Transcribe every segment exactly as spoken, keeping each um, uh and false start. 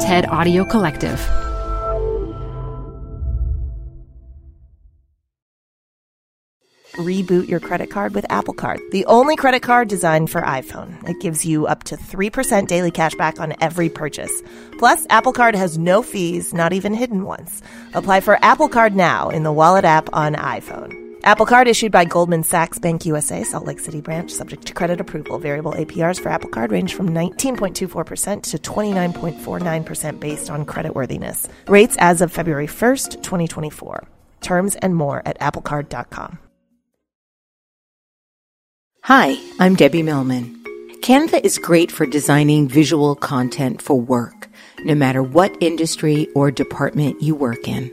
TED Audio Collective. Reboot your credit card with Apple Card, the only credit card designed for iPhone. It gives you up to three percent daily cash back on every purchase. Plus, Apple Card has no fees, not even hidden ones. Apply for Apple Card now in the Wallet app on iPhone. Apple Card issued by Goldman Sachs Bank U S A, Salt Lake City Branch, subject to credit approval. Variable A P Rs for Apple Card range from nineteen point two four percent to twenty-nine point four nine percent based on creditworthiness. Rates as of February first, twenty twenty-four. Terms and more at apple card dot com. Hi, I'm Debbie Millman. Canva is great for designing visual content for work, no matter what industry or department you work in.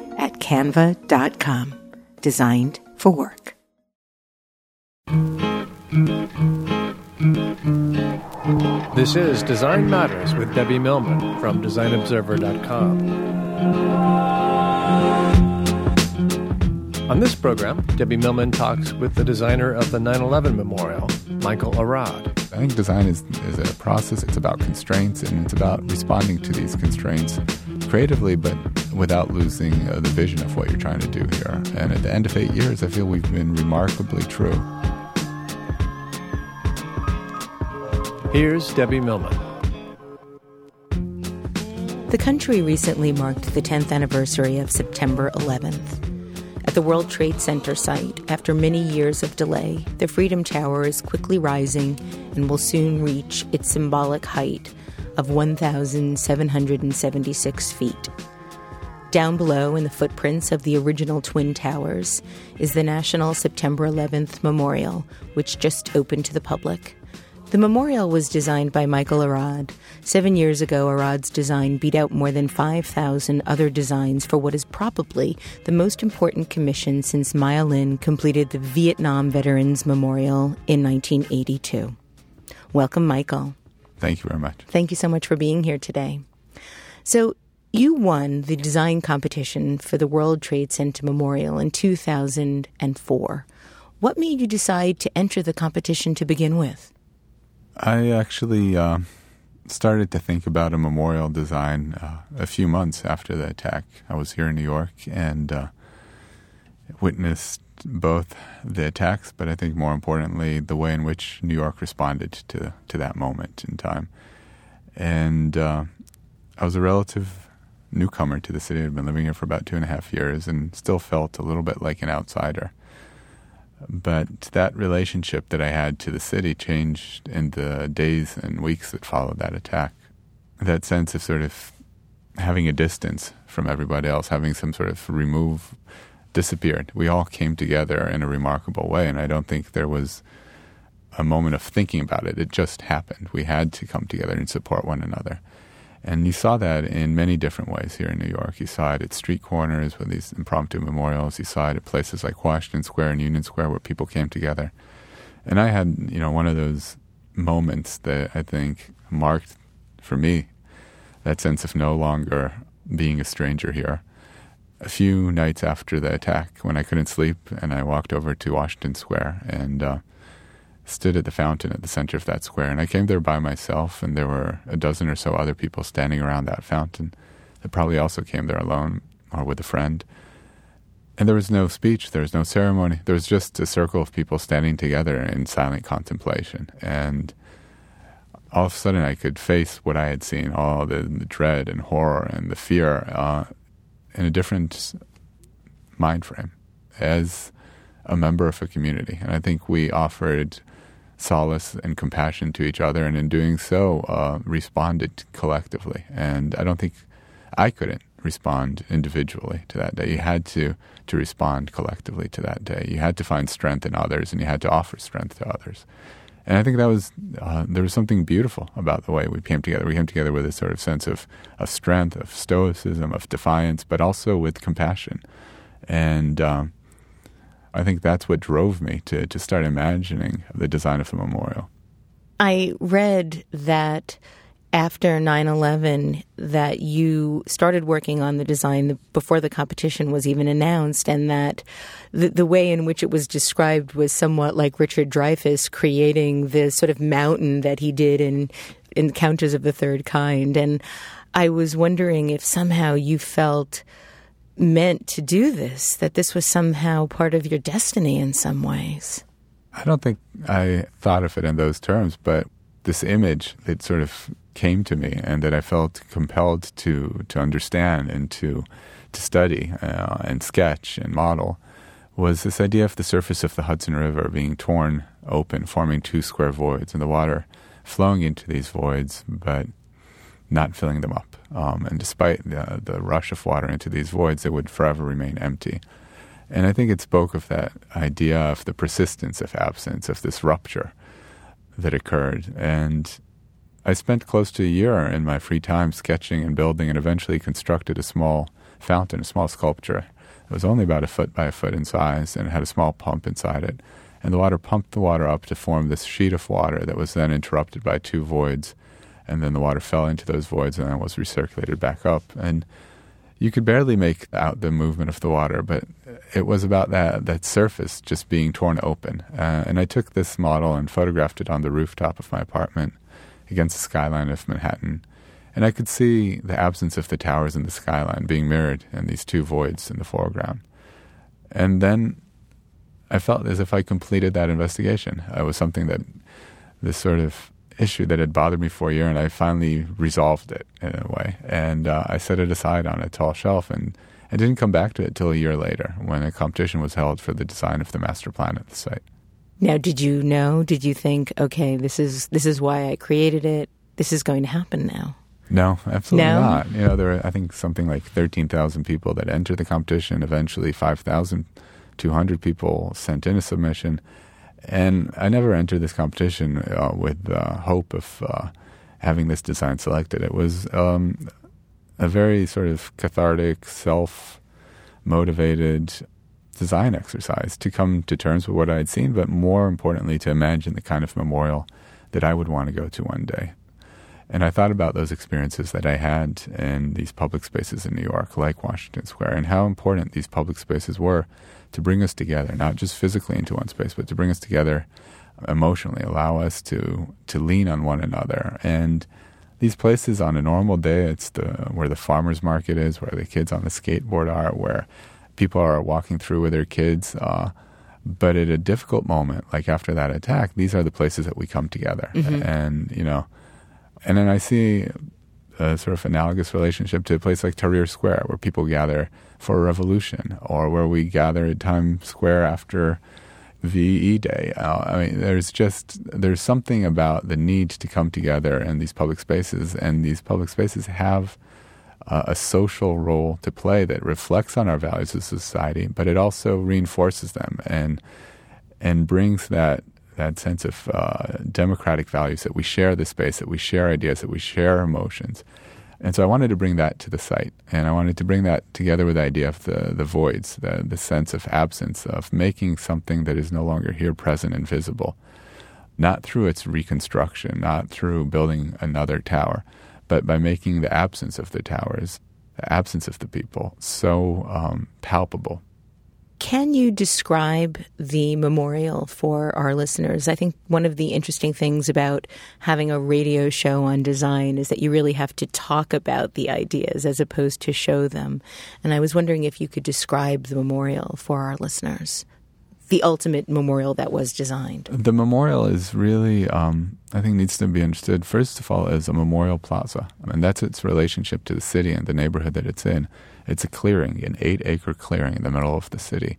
at canva dot com. Designed for work. This is Design Matters with Debbie Millman from Design Observer dot com. On this program, Debbie Millman talks with the designer of the nine eleven Memorial, Michael Arad. I think design is, is a process. It's about constraints, and it's about responding to these constraints creatively, but without losing uh, the vision of what you're trying to do here. And at the end of eight years, I feel we've been remarkably true. Here's Debbie Millman. The country recently marked the tenth anniversary of September eleventh. At the World Trade Center site, after many years of delay, the Freedom Tower is quickly rising and will soon reach its symbolic height of one thousand seven hundred seventy-six feet. Down below, in the footprints of the original Twin Towers, is the National September eleventh Memorial, which just opened to the public. The memorial was designed by Michael Arad. Seven years ago, Arad's design beat out more than five thousand other designs for what is probably the most important commission since Maya Lin completed the Vietnam Veterans Memorial in nineteen eighty-two. Welcome, Michael. Thank you very much. Thank you so much for being here today. So you won the design competition for the World Trade Center Memorial in two thousand four. What made you decide to enter the competition to begin with? I actually uh, started to think about a memorial design uh, a few months after the attack. I was here in New York and uh, witnessed both the attacks, but I think more importantly, the way in which New York responded to, to that moment in time. And uh, I was a relative newcomer to the city. I'd been living here for about two and a half years and still felt a little bit like an outsider. But that relationship that I had to the city changed in the days and weeks that followed that attack. That sense of sort of having a distance from everybody else, having some sort of remove disappeared. We all came together in a remarkable way, and I don't think there was a moment of thinking about it. It just happened. We had to come together and support one another. And you saw that in many different ways here in New York. You saw it at street corners with these impromptu memorials. You saw it at places like Washington Square and Union Square where people came together. And I had, you know, one of those moments that I think marked for me that sense of no longer being a stranger here. A few nights after the attack, when I couldn't sleep, and I walked over to Washington Square and uh, stood at the fountain at the center of that square. And I came there by myself, and there were a dozen or so other people standing around that fountain that probably also came there alone or with a friend. And there was no speech, there was no ceremony. There was just a circle of people standing together in silent contemplation. And all of a sudden I could face what I had seen, all the, the dread and horror and the fear, uh, in a different mind frame as a member of a community. And I think we offered solace and compassion to each other, and in doing so uh, responded collectively. And I don't think I couldn't respond individually to that day. You had to, to respond collectively to that day. You had to find strength in others, and you had to offer strength to others. And I think that was uh, there was something beautiful about the way we came together. We came together with a sort of sense of, of strength, of stoicism, of defiance, but also with compassion. And um, I think that's what drove me to, to start imagining the design of the memorial. I read that after nine eleven that you started working on the design before the competition was even announced, and that the, the way in which it was described was somewhat like Richard Dreyfuss creating this sort of mountain that he did in Encounters of the Third Kind. And I was wondering if somehow you felt meant to do this, that this was somehow part of your destiny in some ways. I don't think I thought of it in those terms, but this image that sort of came to me and that I felt compelled to to understand and to to study uh, and sketch and model was this idea of the surface of the Hudson River being torn open, forming two square voids, and the water flowing into these voids but not filling them up. Um, and despite the, the rush of water into these voids, it would forever remain empty. And I think it spoke of that idea of the persistence of absence, of this rupture that occurred. And I spent close to a year in my free time sketching and building, and eventually constructed a small fountain, a small sculpture. It was only about a foot by a foot in size, and it had a small pump inside it. And the water pumped the water up to form this sheet of water that was then interrupted by two voids. And then the water fell into those voids and then was recirculated back up. And you could barely make out the movement of the water, but it was about that that surface just being torn open. Uh, and I took this model and photographed it on the rooftop of my apartment against the skyline of Manhattan. And I could see the absence of the towers and the skyline being mirrored in these two voids in the foreground. And then I felt as if I completed that investigation. It was something that this sort of issue that had bothered me for a year, and I finally resolved it in a way. And uh, I set it aside on a tall shelf, and I didn't come back to it till a year later when a competition was held for the design of the master plan at the site. Now, did you know, did you think, okay, this is this is why I created it, this is going to happen now? No, absolutely no? not. You know, there were, I think, something like thirteen thousand people that entered the competition. Eventually five thousand two hundred people sent in a submission. And I never entered this competition uh, with the uh, hope of uh, having this design selected. It was um, a very sort of cathartic, self-motivated design exercise to come to terms with what I had seen, but more importantly, to imagine the kind of memorial that I would want to go to one day. And I thought about those experiences that I had in these public spaces in New York, like Washington Square, and how important these public spaces were to bring us together, not just physically into one space, but to bring us together emotionally, allow us to to lean on one another. And these places on a normal day, it's the where the farmer's market is, where the kids on the skateboard are, where people are walking through with their kids. Uh, but at a difficult moment, like after that attack, these are the places that we come together. Mm-hmm. And, you know, and then I see a sort of analogous relationship to a place like Tahrir Square, where people gather for a revolution, or where we gather at Times Square after V E Day. Uh, I mean, there's just there's something about the need to come together in these public spaces, and these public spaces have uh, a social role to play that reflects on our values as a society, but it also reinforces them and and brings that that sense of uh, democratic values, that we share the space, that we share ideas, that we share emotions. And so I wanted to bring that to the site, and I wanted to bring that together with the idea of the, the voids, the, the sense of absence, of making something that is no longer here, present and visible, not through its reconstruction, not through building another tower, but by making the absence of the towers, the absence of the people, so um, palpable. Can you describe the memorial for our listeners? I think one of the interesting things about having a radio show on design is that you really have to talk about the ideas as opposed to show them. And I was wondering if you could describe the memorial for our listeners, the ultimate memorial that was designed. The memorial is really, um, I think, needs to be understood, first of all, as a memorial plaza. And that's its relationship to the city and the neighborhood that it's in. It's a clearing, an eight-acre clearing in the middle of the city.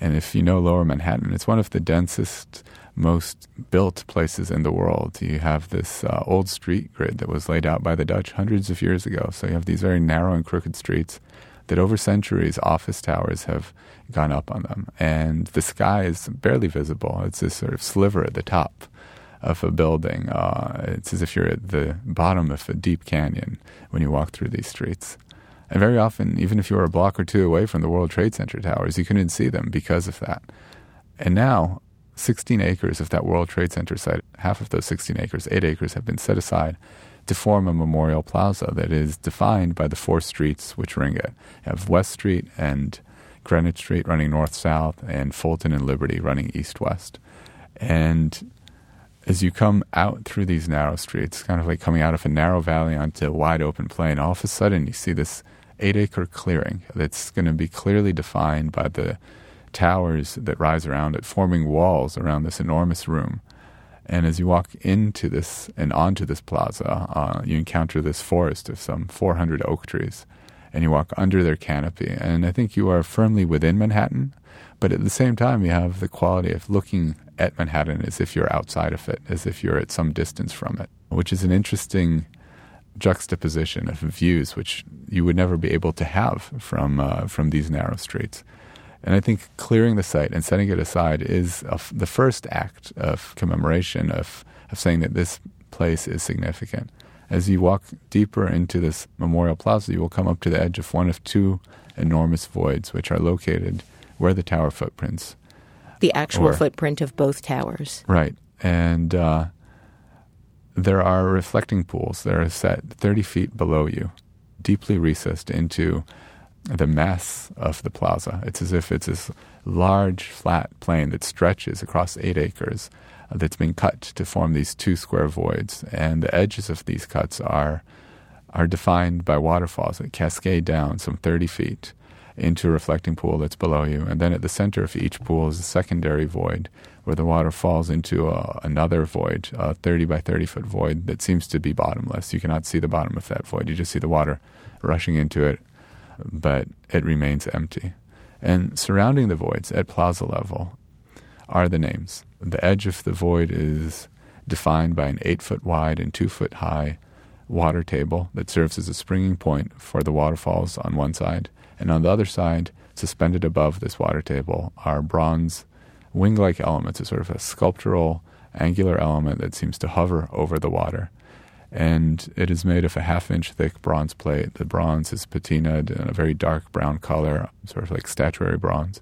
And if you know Lower Manhattan, it's one of the densest, most built places in the world. You have this uh, old street grid that was laid out by the Dutch hundreds of years ago. So you have these very narrow and crooked streets that over centuries office towers have gone up on them. And the sky is barely visible. It's this sort of sliver at the top of a building. Uh, it's as if you're at the bottom of a deep canyon when you walk through these streets. And very often, even if you were a block or two away from the World Trade Center towers, you couldn't see them because of that. And now, sixteen acres of that World Trade Center site, half of those sixteen acres, eight acres, have been set aside to form a memorial plaza that is defined by the four streets which ring it. You have West Street and Greenwich Street running north-south, and Fulton and Liberty running east-west. And as you come out through these narrow streets, kind of like coming out of a narrow valley onto a wide open plain, all of a sudden you see this eight-acre clearing that's going to be clearly defined by the towers that rise around it, forming walls around this enormous room. And as you walk into this and onto this plaza, uh, you encounter this forest of some four hundred oak trees, and you walk under their canopy. And I think you are firmly within Manhattan, but at the same time, you have the quality of looking at Manhattan as if you're outside of it, as if you're at some distance from it, which is an interesting juxtaposition of views which you would never be able to have from uh, from these narrow streets. And I think clearing the site and setting it aside is of the first act of commemoration, of, of saying that this place is significant. As you walk deeper into this memorial plaza, you will come up to the edge of one of two enormous voids, which are located where the tower footprints. The actual were. footprint of both towers. Right. And uh, there are reflecting pools that are set thirty feet below you, deeply recessed into the mass of the plaza. It's as if it's this large, flat plain that stretches across eight acres uh, that's been cut to form these two square voids. And the edges of these cuts are are defined by waterfalls that cascade down some thirty feet into a reflecting pool that's below you. And then at the center of each pool is a secondary void where the water falls into a, another void, a thirty by thirty foot void that seems to be bottomless. You cannot see the bottom of that void. You just see the water rushing into it, but it remains empty. And surrounding the voids at plaza level are the names. The edge of the void is defined by an eight-foot wide and two-foot high water table that serves as a springing point for the waterfalls on one side. And on the other side, suspended above this water table, are bronze wing-like elements, a sort of a sculptural, angular element that seems to hover over the water. And it is made of a half-inch thick bronze plate. The bronze is patinaed in a very dark brown color, sort of like statuary bronze.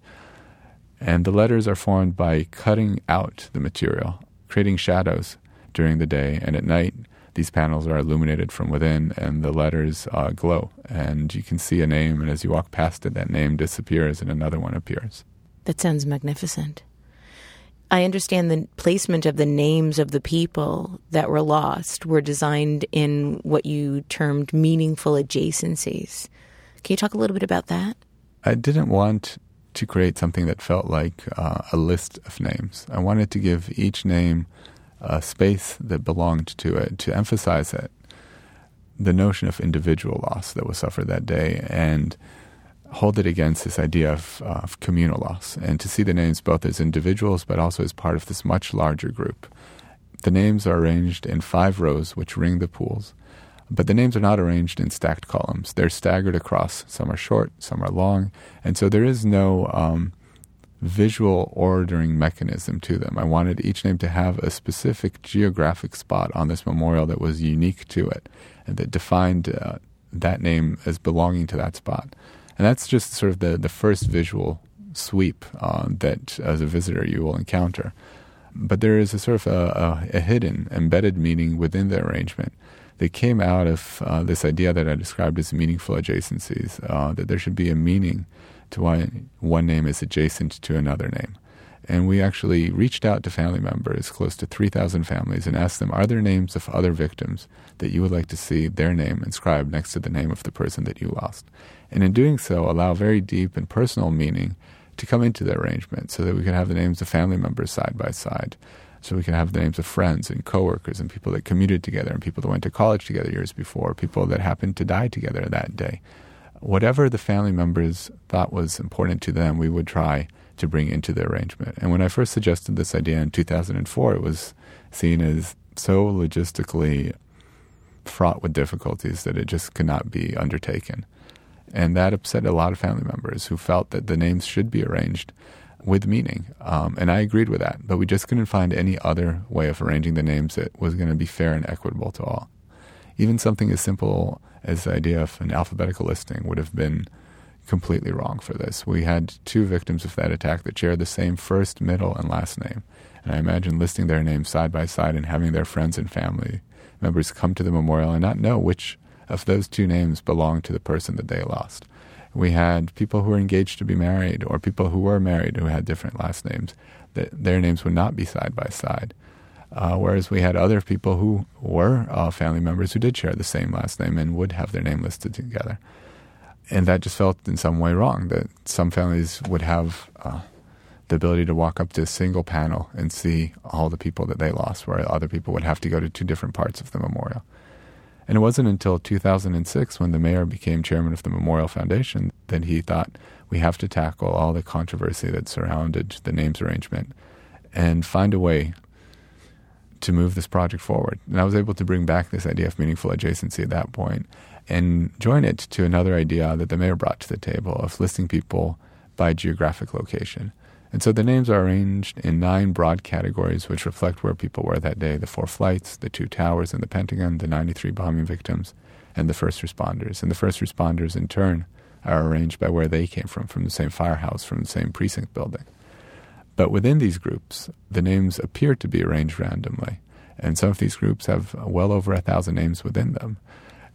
And the letters are formed by cutting out the material, creating shadows during the day. And at night, these panels are illuminated from within, and the letters uh, glow. And you can see a name, and as you walk past it, that name disappears and another one appears. That sounds magnificent. I understand the placement of the names of the people that were lost were designed in what you termed meaningful adjacencies. Can you talk a little bit about that? I didn't want to create something that felt like uh, a list of names. I wanted to give each name a space that belonged to it, to emphasize that the notion of individual loss that was suffered that day, and hold it against this idea of, uh, of communal loss, and to see the names both as individuals but also as part of this much larger group. The names are arranged in five rows which ring the pools, but the names are not arranged in stacked columns. They're staggered across. Some are short, some are long, and so there is no um, visual ordering mechanism to them. I wanted each name to have a specific geographic spot on this memorial that was unique to it and that defined uh, that name as belonging to that spot. And that's just sort of the, the first visual sweep uh, that, as a visitor, you will encounter. But there is a sort of a, a, a hidden, embedded meaning within the arrangement that came out of uh, this idea that I described as meaningful adjacencies, uh, that there should be a meaning to why one name is adjacent to another name. And we actually reached out to family members, close to three thousand families, and asked them, are there names of other victims that you would like to see their name inscribed next to the name of the person that you lost? And in doing so, allow very deep and personal meaning to come into the arrangement so that we can have the names of family members side by side, so we can have the names of friends and coworkers and people that commuted together and people that went to college together years before, people that happened to die together that day. Whatever the family members thought was important to them, we would try to bring into the arrangement. And when I first suggested this idea in two thousand four, it was seen as so logistically fraught with difficulties that it just could not be undertaken. And that upset a lot of family members who felt that the names should be arranged with meaning. Um, and I agreed with that, but we just couldn't find any other way of arranging the names that was going to be fair and equitable to all. Even something as simple as the idea of an alphabetical listing would have been completely wrong for this. We had two victims of that attack that shared the same first, middle, and last name. And I imagine listing their names side by side and having their friends and family members come to the memorial and not know which of those two names belonged to the person that they lost. We had people who were engaged to be married or people who were married who had different last names, that their names would not be side by side. Uh, whereas we had other people who were uh, family members who did share the same last name and would have their name listed together. And that just felt in some way wrong, that some families would have uh, the ability to walk up to a single panel and see all the people that they lost, where other people would have to go to two different parts of the memorial. And it wasn't until two thousand six, when the mayor became chairman of the Memorial Foundation, that he thought, we have to tackle all the controversy that surrounded the names arrangement and find a way to move this project forward. And I was able to bring back this idea of meaningful adjacency at that point and join it to another idea that the mayor brought to the table of listing people by geographic location. And so the names are arranged in nine broad categories which reflect where people were that day: the four flights, the two towers and the Pentagon, the ninety-three bombing victims, and the first responders. And the first responders, in turn, are arranged by where they came from, from the same firehouse, from the same precinct building. But within these groups, the names appear to be arranged randomly. And some of these groups have well over a thousand names within them.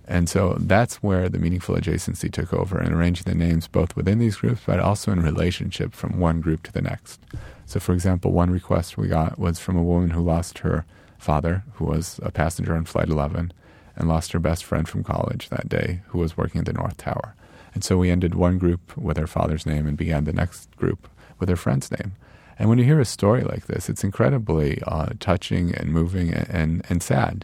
And so that's where the meaningful adjacency took over, in arranging the names both within these groups, but also in relationship from one group to the next. So, for example, one request we got was from a woman who lost her father, who was a passenger on Flight eleven, and lost her best friend from college that day, who was working at the North Tower. And so we ended one group with her father's name and began the next group with her friend's name. And when you hear a story like this, it's incredibly uh, touching and moving and, and, and sad.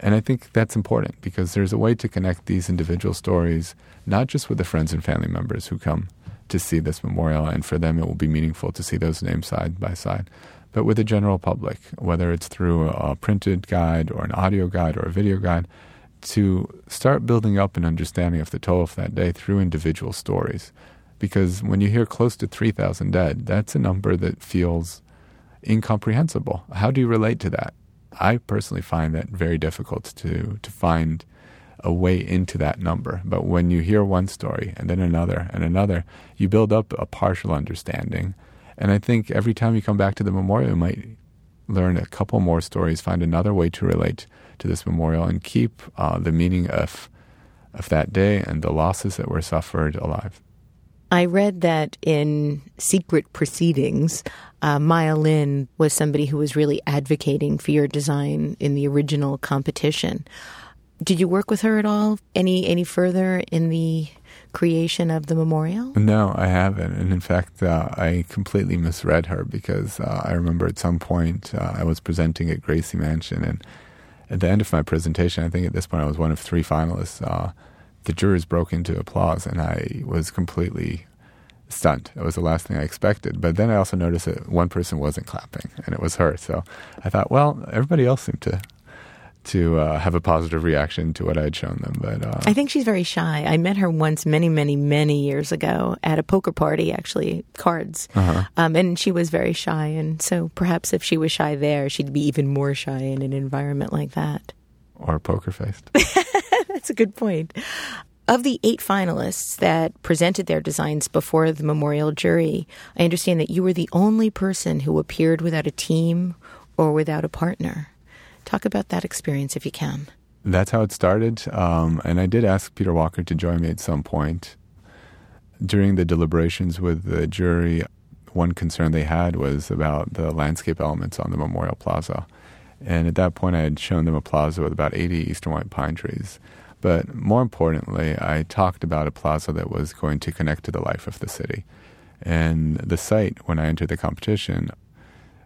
And I think that's important, because there's a way to connect these individual stories, not just with the friends and family members who come to see this memorial, and for them it will be meaningful to see those names side by side, but with the general public, whether it's through a printed guide or an audio guide or a video guide, to start building up an understanding of the toll of that day through individual stories. Because when you hear close to three thousand dead, that's a number that feels incomprehensible. How do you relate to that? I personally find that very difficult to, to find a way into that number. But when you hear one story and then another and another, you build up a partial understanding. And I think every time you come back to the memorial, you might learn a couple more stories, find another way to relate to this memorial, and keep uh, the meaning of, of that day and the losses that were suffered alive. I read that in secret proceedings, uh, Maya Lin was somebody who was really advocating for your design in the original competition. Did you work with her at all? Any any further in the creation of the memorial? No, I haven't. And in fact, uh, I completely misread her, because uh, I remember at some point uh, I was presenting at Gracie Mansion. And at the end of my presentation, I think at this point I was one of three finalists, uh the jurors broke into applause, and I was completely stunned. It was the last thing I expected. But then I also noticed that one person wasn't clapping, and it was her. So I thought, well, everybody else seemed to to uh, have a positive reaction to what I had shown them. But uh, I think she's very shy. I met her once many, many, many years ago at a poker party, actually, cards. Uh-huh. Um, and she was very shy. And so perhaps if she was shy there, she'd be even more shy in an environment like that. Or poker-faced. That's a good point. Of the eight finalists that presented their designs before the memorial jury, I understand that you were the only person who appeared without a team or without a partner. Talk about that experience if you can. That's how it started. Um, and I did ask Peter Walker to join me at some point. During the deliberations with the jury, one concern they had was about the landscape elements on the Memorial Plaza. And at that point, I had shown them a plaza with about eighty eastern white pine trees. But more importantly, I talked about a plaza that was going to connect to the life of the city. And the site, when I entered the competition,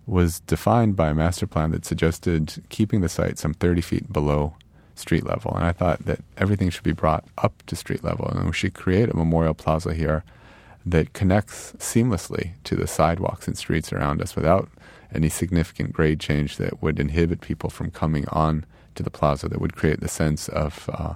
was defined by a master plan that suggested keeping the site some thirty feet below street level. And I thought that everything should be brought up to street level, and we should create a memorial plaza here that connects seamlessly to the sidewalks and streets around us without any significant grade change that would inhibit people from coming on to the plaza, that would create the sense of uh,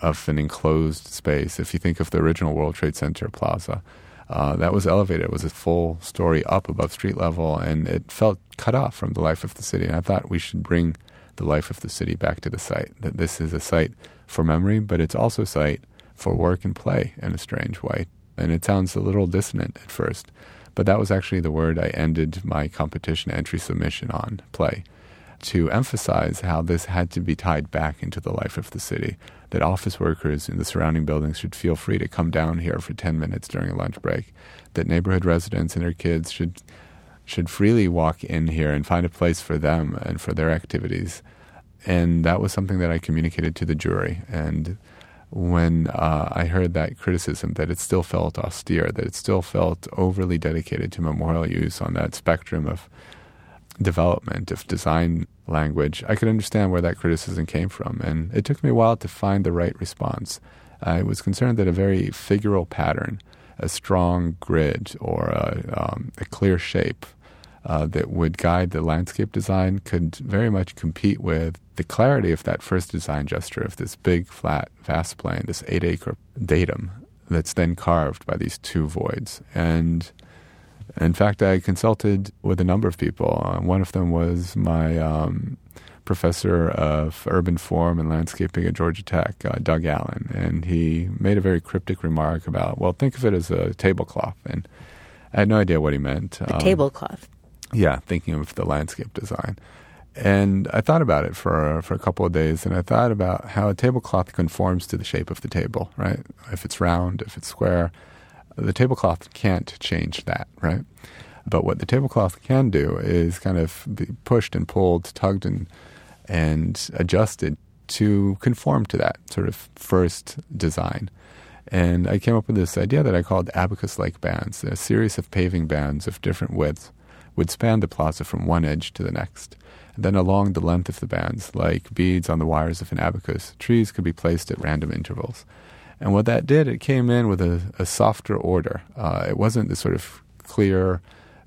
of an enclosed space. If you think of the original World Trade Center plaza, uh, that was elevated. It was a full story up above street level, and it felt cut off from the life of the city. And I thought we should bring the life of the city back to the site, that this is a site for memory, but it's also a site for work and play in a strange way. And it sounds a little dissonant at first, but that was actually the word I ended my competition entry submission on, play, to emphasize how this had to be tied back into the life of the city, that office workers in the surrounding buildings should feel free to come down here for ten minutes during a lunch break, that neighborhood residents and their kids should should freely walk in here and find a place for them and for their activities. And that was something that I communicated to the jury. And when uh, I heard that criticism, that it still felt austere, that it still felt overly dedicated to memorial use on that spectrum of development, of design language, I could understand where that criticism came from. And it took me a while to find the right response. I was concerned that a very figural pattern, a strong grid or a, um, a clear shape Uh, that would guide the landscape design could very much compete with the clarity of that first design gesture of this big, flat, vast plain, this eight-acre datum that's then carved by these two voids. And in fact, I consulted with a number of people. Uh, one of them was my um, professor of urban form and landscaping at Georgia Tech, uh, Doug Allen, and he made a very cryptic remark about, well, think of it as a tablecloth. And I had no idea what he meant. A um, tablecloth. Yeah, thinking of the landscape design. And I thought about it for for a couple of days, and I thought about how a tablecloth conforms to the shape of the table, right? If it's round, if it's square, the tablecloth can't change that, right? But what the tablecloth can do is kind of be pushed and pulled, tugged and and adjusted to conform to that sort of first design. And I came up with this idea that I called abacus-like bands, a series of paving bands of different widths would span the plaza from one edge to the next. And then along the length of the bands, like beads on the wires of an abacus, trees could be placed at random intervals. And what that did, it came in with a, a softer order. Uh, it wasn't this sort of clear,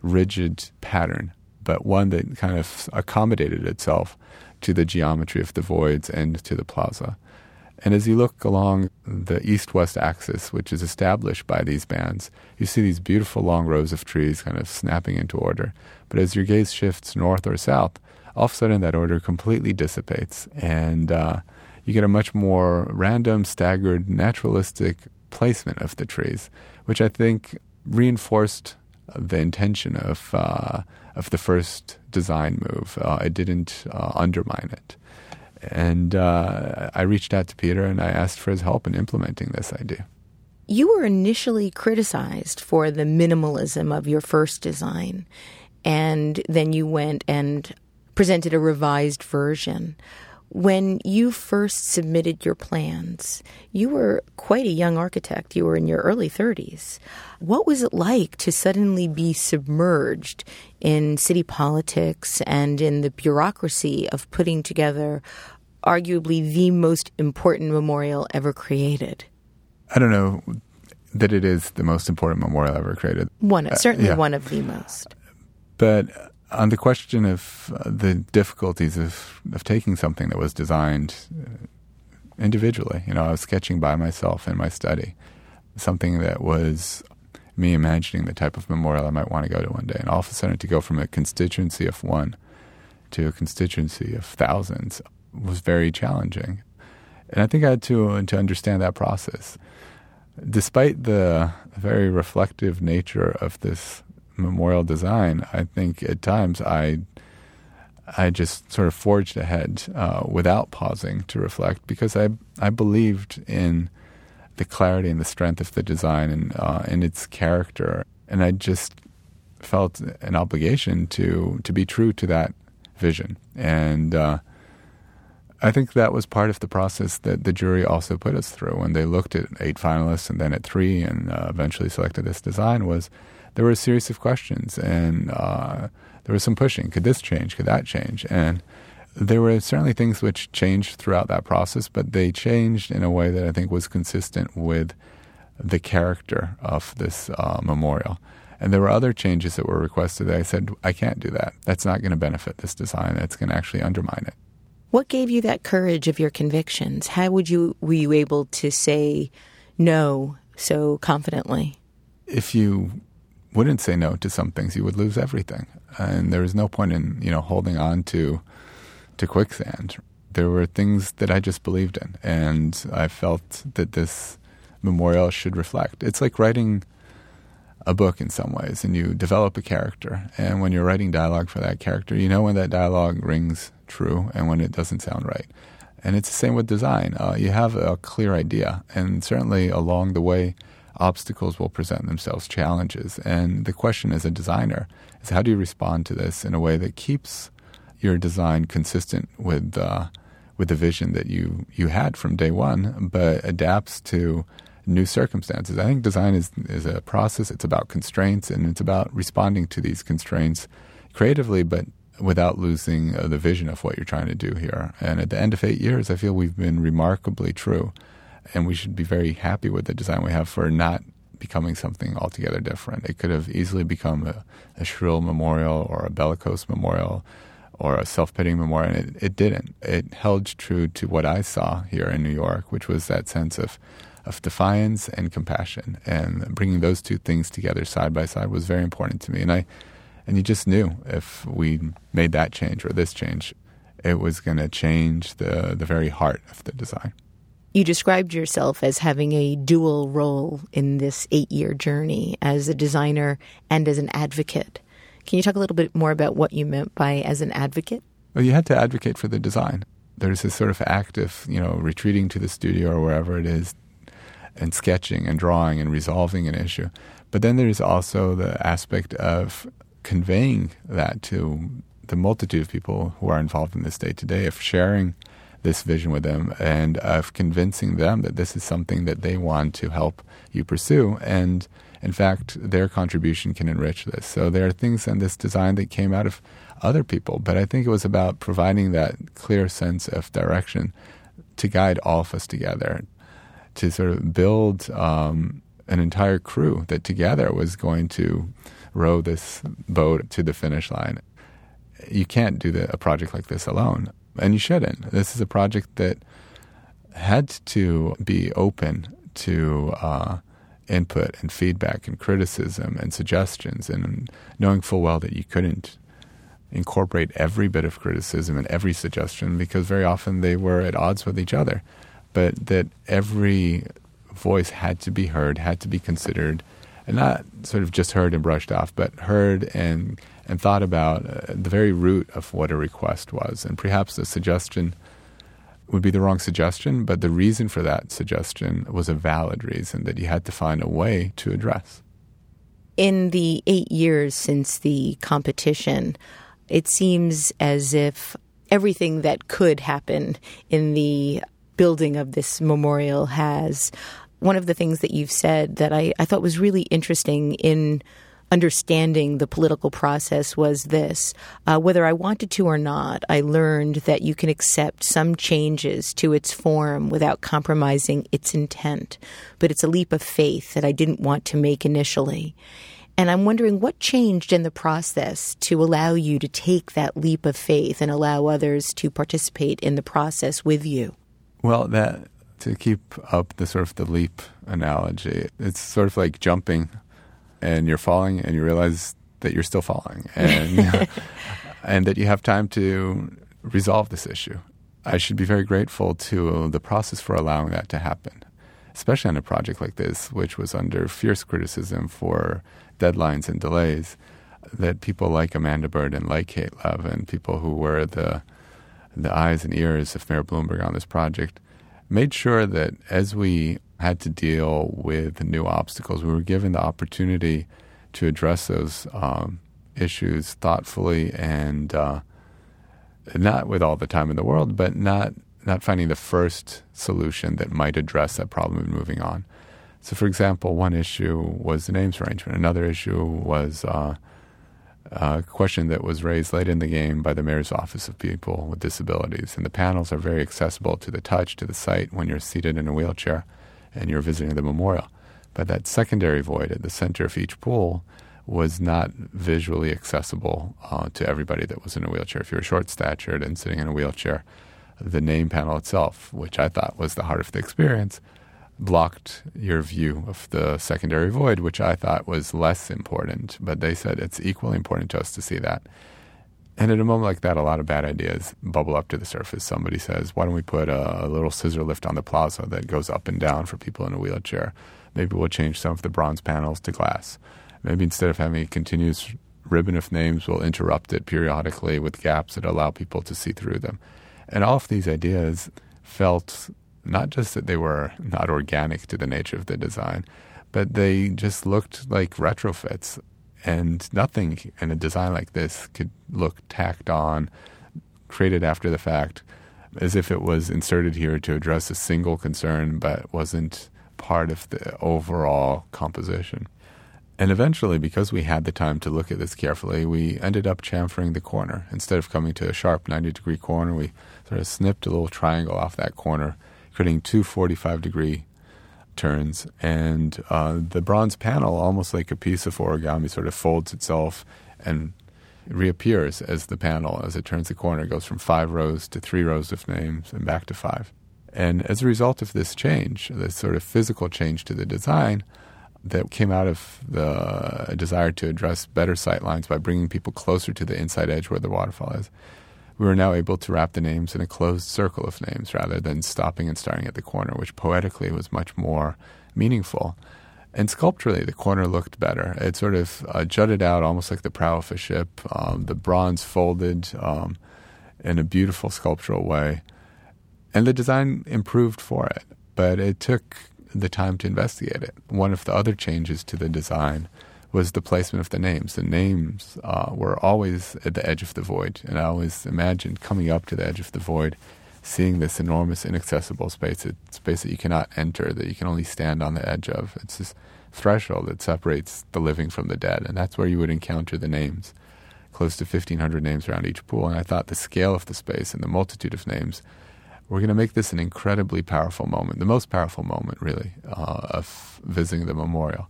rigid pattern, but one that kind of accommodated itself to the geometry of the voids and to the plaza. And as you look along the east-west axis, which is established by these bands, you see these beautiful long rows of trees kind of snapping into order. But as your gaze shifts north or south, all of a sudden that order completely dissipates. And uh, you get a much more random, staggered, naturalistic placement of the trees, which I think reinforced the intention of, uh, of the first design move. Uh, it didn't uh, undermine it. And uh, I reached out to Peter and I asked for his help in implementing this idea. You were initially criticized for the minimalism of your first design, and then you went and presented a revised version. When you first submitted your plans, you were quite a young architect. You were in your early thirties. What was it like to suddenly be submerged in city politics and in the bureaucracy of putting together arguably the most important memorial ever created? I don't know that it is the most important memorial ever created. One, certainly uh, yeah. one of the most. But on the question of uh, the difficulties of, of taking something that was designed individually, you know, I was sketching by myself in my study, something that was me imagining the type of memorial I might want to go to one day. And all of a sudden to go from a constituency of one to a constituency of thousands was very challenging. And I think I had to, to understand that process. Despite the very reflective nature of this memorial design, I think at times I I just sort of forged ahead uh, without pausing to reflect, because I I believed in the clarity and the strength of the design and uh, and its character, and I just felt an obligation to to be true to that vision. And uh, I think that was part of the process that the jury also put us through when they looked at eight finalists and then at three and uh, eventually selected this design. Was there were a series of questions, and uh, there was some pushing. Could this change? Could that change? And there were certainly things which changed throughout that process, but they changed in a way that I think was consistent with the character of this uh, memorial. And there were other changes that were requested that I said, I can't do that. That's not going to benefit this design. That's going to actually undermine it. What gave you that courage of your convictions? How would you were you able to say no so confidently? if you wouldn't say no to some things, you would lose everything. And there is no point in, you know, holding on to to quicksand. There were things that I just believed in, and I felt that this memorial should reflect. It's like writing a book in some ways, and you develop a character. And when you're writing dialogue for that character, you know when that dialogue rings true and when it doesn't sound right. And it's the same with design. Uh, you have a clear idea, and certainly along the way, obstacles will present themselves, challenges. And the question as a designer is, how do you respond to this in a way that keeps your design consistent with uh, with the vision that you, you had from day one, but adapts to new circumstances? I think design is is a process. It's about constraints, and it's about responding to these constraints creatively, but without losing uh, the vision of what you're trying to do here. And at the end of eight years, I feel we've been remarkably true, and we should be very happy with the design we have for not becoming something altogether different. It could have easily become a, a shrill memorial or a bellicose memorial or a self-pitying memorial, and it, it didn't. It held true to what I saw here in New York, which was that sense of of defiance and compassion. And bringing those two things together side by side was very important to me. And I, and you just knew if we made that change or this change, it was going to change the, the very heart of the design. You described yourself as having a dual role in this eight-year journey as a designer and as an advocate. Can you talk a little bit more about what you meant by as an advocate? Well, you had to advocate for the design. There's this sort of active, you know, retreating to the studio or wherever it is, and sketching and drawing and resolving an issue. But then there's also the aspect of conveying that to the multitude of people who are involved in this day-to-day, of sharing this vision with them and of convincing them that this is something that they want to help you pursue. And in fact, their contribution can enrich this. So there are things in this design that came out of other people, but I think it was about providing that clear sense of direction to guide all of us together, to sort of build um, an entire crew that together was going to row this boat to the finish line. You can't do the, a project like this alone, and you shouldn't. This is a project that had to be open to uh, input and feedback and criticism and suggestions, and knowing full well that you couldn't incorporate every bit of criticism and every suggestion because very often they were at odds with each other. But that every voice had to be heard, had to be considered, and not sort of just heard and brushed off, but heard and, and thought about uh, the very root of what a request was. And perhaps the suggestion would be the wrong suggestion, but the reason for that suggestion was a valid reason that you had to find a way to address. In the eight years since the competition, it seems as if everything that could happen in the building of this memorial has. One of the things that you've said that I, I thought was really interesting in understanding the political process was this. Uh, whether I wanted to or not, I learned that you can accept some changes to its form without compromising its intent. But it's a leap of faith that I didn't want to make initially. And I'm wondering what changed in the process to allow you to take that leap of faith and allow others to participate in the process with you. Well, that to keep up the sort of the leap analogy, it's sort of like jumping and you're falling and you realize that you're still falling and and that you have time to resolve this issue. I should be very grateful to the process for allowing that to happen, especially on a project like this, which was under fierce criticism for deadlines and delays, that people like Amanda Byrd and like Kate Love and people who were the the eyes and ears of Mayor Bloomberg on this project, made sure that as we had to deal with new obstacles, we were given the opportunity to address those um, issues thoughtfully and uh, not with all the time in the world, but not not finding the first solution that might address that problem and moving on. So, for example, one issue was the names arrangement. Another issue was Uh, A uh, question that was raised late in the game by the mayor's office of people with disabilities. And the panels are very accessible to the touch, to the sight, when you're seated in a wheelchair and you're visiting the memorial. But that secondary void at the center of each pool was not visually accessible uh, to everybody that was in a wheelchair. If you were short-statured and sitting in a wheelchair, the name panel itself, which I thought was the heart of the experience, blocked your view of the secondary void, which I thought was less important. But they said it's equally important to us to see that. And at a moment like that, a lot of bad ideas bubble up to the surface. Somebody says, why don't we put a, a little scissor lift on the plaza that goes up and down for people in a wheelchair? Maybe we'll change some of the bronze panels to glass. Maybe instead of having a continuous ribbon of names, we'll interrupt it periodically with gaps that allow people to see through them. And all of these ideas felt not just that they were not organic to the nature of the design, but they just looked like retrofits. And nothing in a design like this could look tacked on, created after the fact, as if it was inserted here to address a single concern but wasn't part of the overall composition. And eventually, because we had the time to look at this carefully, we ended up chamfering the corner. Instead of coming to a sharp ninety-degree corner, we sort of snipped a little triangle off that corner, creating two forty-five-degree turns, and uh, the bronze panel, almost like a piece of origami, sort of folds itself and reappears as the panel. As it turns the corner, it goes from five rows to three rows of names and back to five. And as a result of this change, this sort of physical change to the design that came out of the desire to address better sightlines by bringing people closer to the inside edge where the waterfall is, we were now able to wrap the names in a closed circle of names rather than stopping and starting at the corner, which poetically was much more meaningful. And sculpturally, the corner looked better. It sort of uh, jutted out almost like the prow of a ship. Um, the bronze folded um, in a beautiful sculptural way. And the design improved for it, but it took the time to investigate it. One of the other changes to the design was the placement of the names. The names uh, were always at the edge of the void, and I always imagined coming up to the edge of the void, seeing this enormous, inaccessible space, a space that you cannot enter, that you can only stand on the edge of. It's this threshold that separates the living from the dead, and that's where you would encounter the names. Close to fifteen hundred names around each pool, and I thought the scale of the space and the multitude of names, we're going to make this an incredibly powerful moment, the most powerful moment, really, uh, of visiting the memorial.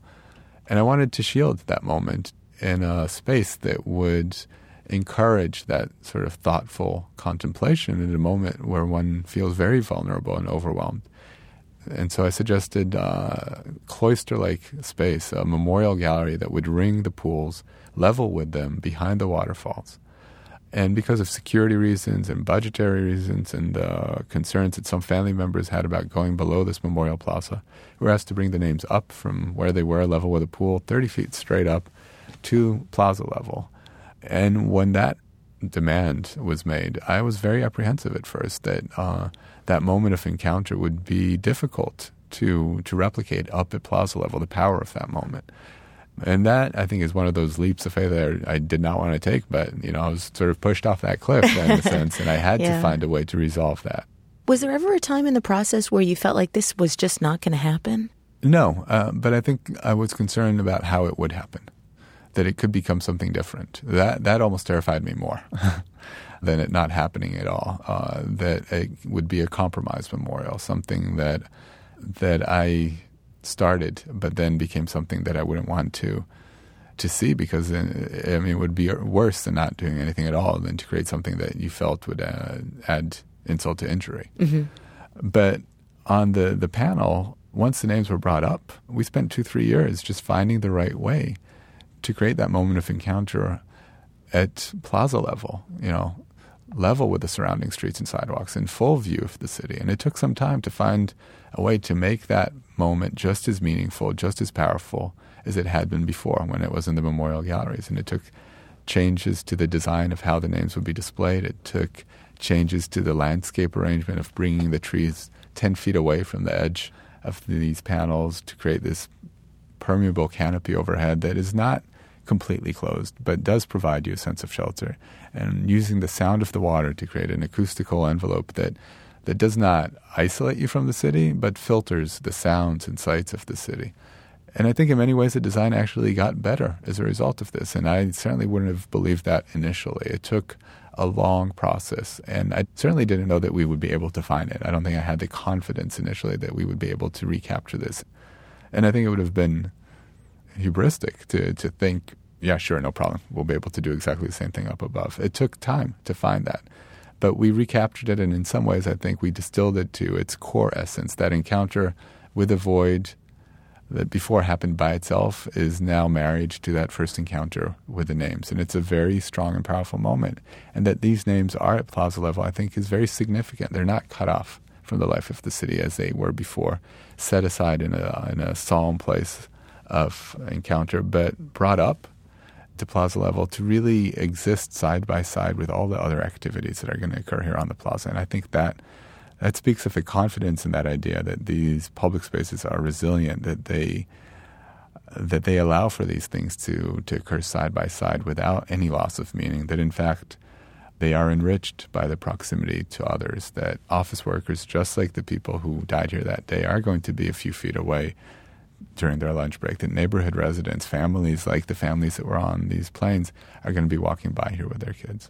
And I wanted to shield that moment in a space that would encourage that sort of thoughtful contemplation at a moment where one feels very vulnerable and overwhelmed. And so I suggested uh, cloister-like space, a memorial gallery that would ring the pools, level with them behind the waterfalls. And because of security reasons and budgetary reasons and uh, concerns that some family members had about going below this memorial plaza, we were asked to bring the names up from where they were, level with the pool, thirty feet straight up to plaza level. And when that demand was made, I was very apprehensive at first that uh, that moment of encounter would be difficult to, to replicate up at plaza level, the power of that moment. And that, I think, is one of those leaps of faith that I did not want to take, but, you know, I was sort of pushed off that cliff in a sense, and I had yeah. to find a way to resolve that. Was there ever a time in the process where you felt like this was just not going to happen? No, uh, but I think I was concerned about how it would happen, that it could become something different. That that almost terrified me more than it not happening at all, uh, that it would be a compromise memorial, something that that I... started, but then became something that I wouldn't want to to see, because I mean, it would be worse than not doing anything at all than to create something that you felt would uh, add insult to injury. Mm-hmm. But on the, the panel, once the names were brought up, we spent two, three years just finding the right way to create that moment of encounter at plaza level, you know, level with the surrounding streets and sidewalks, in full view of the city. And it took some time to find a way to make that moment just as meaningful, just as powerful as it had been before when it was in the memorial galleries. And it took changes to the design of how the names would be displayed. It took changes to the landscape arrangement of bringing the trees ten feet away from the edge of these panels to create this permeable canopy overhead that is not completely closed, but does provide you a sense of shelter, and using the sound of the water to create an acoustical envelope that, that does not isolate you from the city, but filters the sounds and sights of the city. And I think in many ways the design actually got better as a result of this, and I certainly wouldn't have believed that initially. It took a long process, and I certainly didn't know that we would be able to find it. I don't think I had the confidence initially that we would be able to recapture this. And I think it would have been hubristic to, to think, yeah, sure, no problem, we'll be able to do exactly the same thing up above. It took time to find that. But we recaptured it, and in some ways I think we distilled it to its core essence, that encounter with a void that before happened by itself is now married to that first encounter with the names. And it's a very strong and powerful moment. And that these names are at plaza level, I think, is very significant. They're not cut off from the life of the city as they were before, set aside in a, in a solemn place of encounter, but brought up to plaza level to really exist side by side with all the other activities that are going to occur here on the plaza. And I think that that speaks of the confidence in that idea that these public spaces are resilient, that they that they allow for these things to, to occur side by side without any loss of meaning, that in fact they are enriched by the proximity to others, that office workers, just like the people who died here that day, are going to be a few feet away during their lunch break, that neighborhood residents, families like the families that were on these planes, are going to be walking by here with their kids.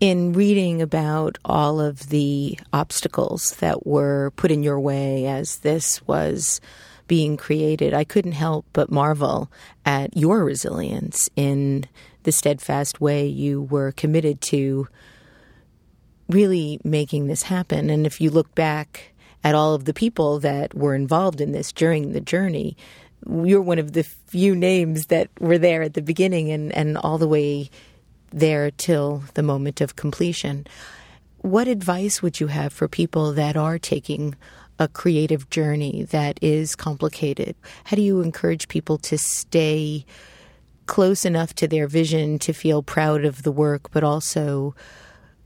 In reading about all of the obstacles that were put in your way as this was being created, I couldn't help but marvel at your resilience in the steadfast way you were committed to really making this happen. And if you look back at all of the people that were involved in this during the journey, you're one of the few names that were there at the beginning and, and all the way there till the moment of completion. What advice would you have for people that are taking a creative journey that is complicated? How do you encourage people to stay close enough to their vision to feel proud of the work, but also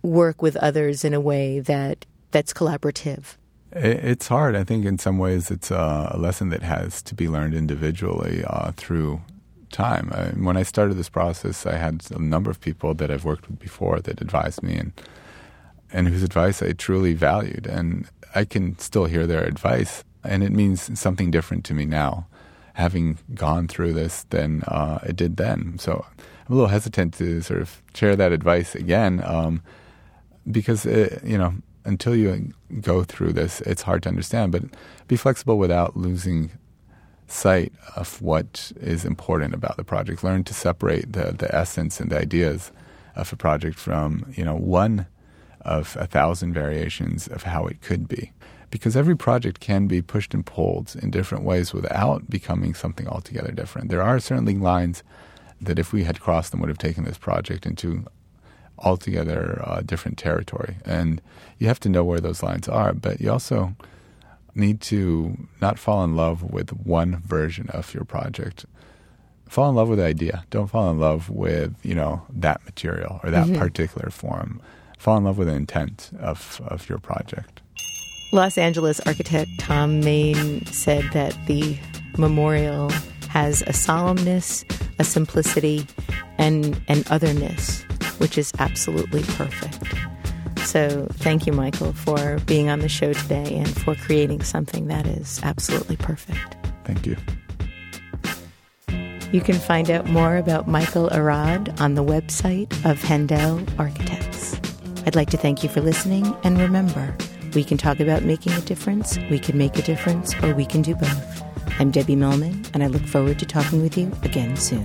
work with others in a way that that's collaborative? It's hard. I think in some ways it's a lesson that has to be learned individually uh, through time. I mean, when I started this process, I had a number of people that I've worked with before that advised me and and whose advice I truly valued. And I can still hear their advice, and it means something different to me now, having gone through this, than uh, it did then. So I'm a little hesitant to sort of share that advice again um, because, it, you know, until you go through this, it's hard to understand. But be flexible without losing sight of what is important about the project. Learn to separate the, the essence and the ideas of a project from, you know, one of a thousand variations of how it could be. Because every project can be pushed and pulled in different ways without becoming something altogether different. There are certainly lines that if we had crossed them would have taken this project into altogether uh, different territory. And you have to know where those lines are, but you also need to not fall in love with one version of your project. Fall in love with the idea. Don't fall in love with, you know, that material or that mm-hmm. particular form. Fall in love with the intent of, of your project. Los Angeles architect Tom Main said that the memorial has a solemnness, a simplicity, and an otherness, which is absolutely perfect. So thank you, Michael, for being on the show today and for creating something that is absolutely perfect. Thank you. You can find out more about Michael Arad on the website of Hendel Architects. I'd like to thank you for listening, and remember, we can talk about making a difference, we can make a difference, or we can do both. I'm Debbie Millman, and I look forward to talking with you again soon.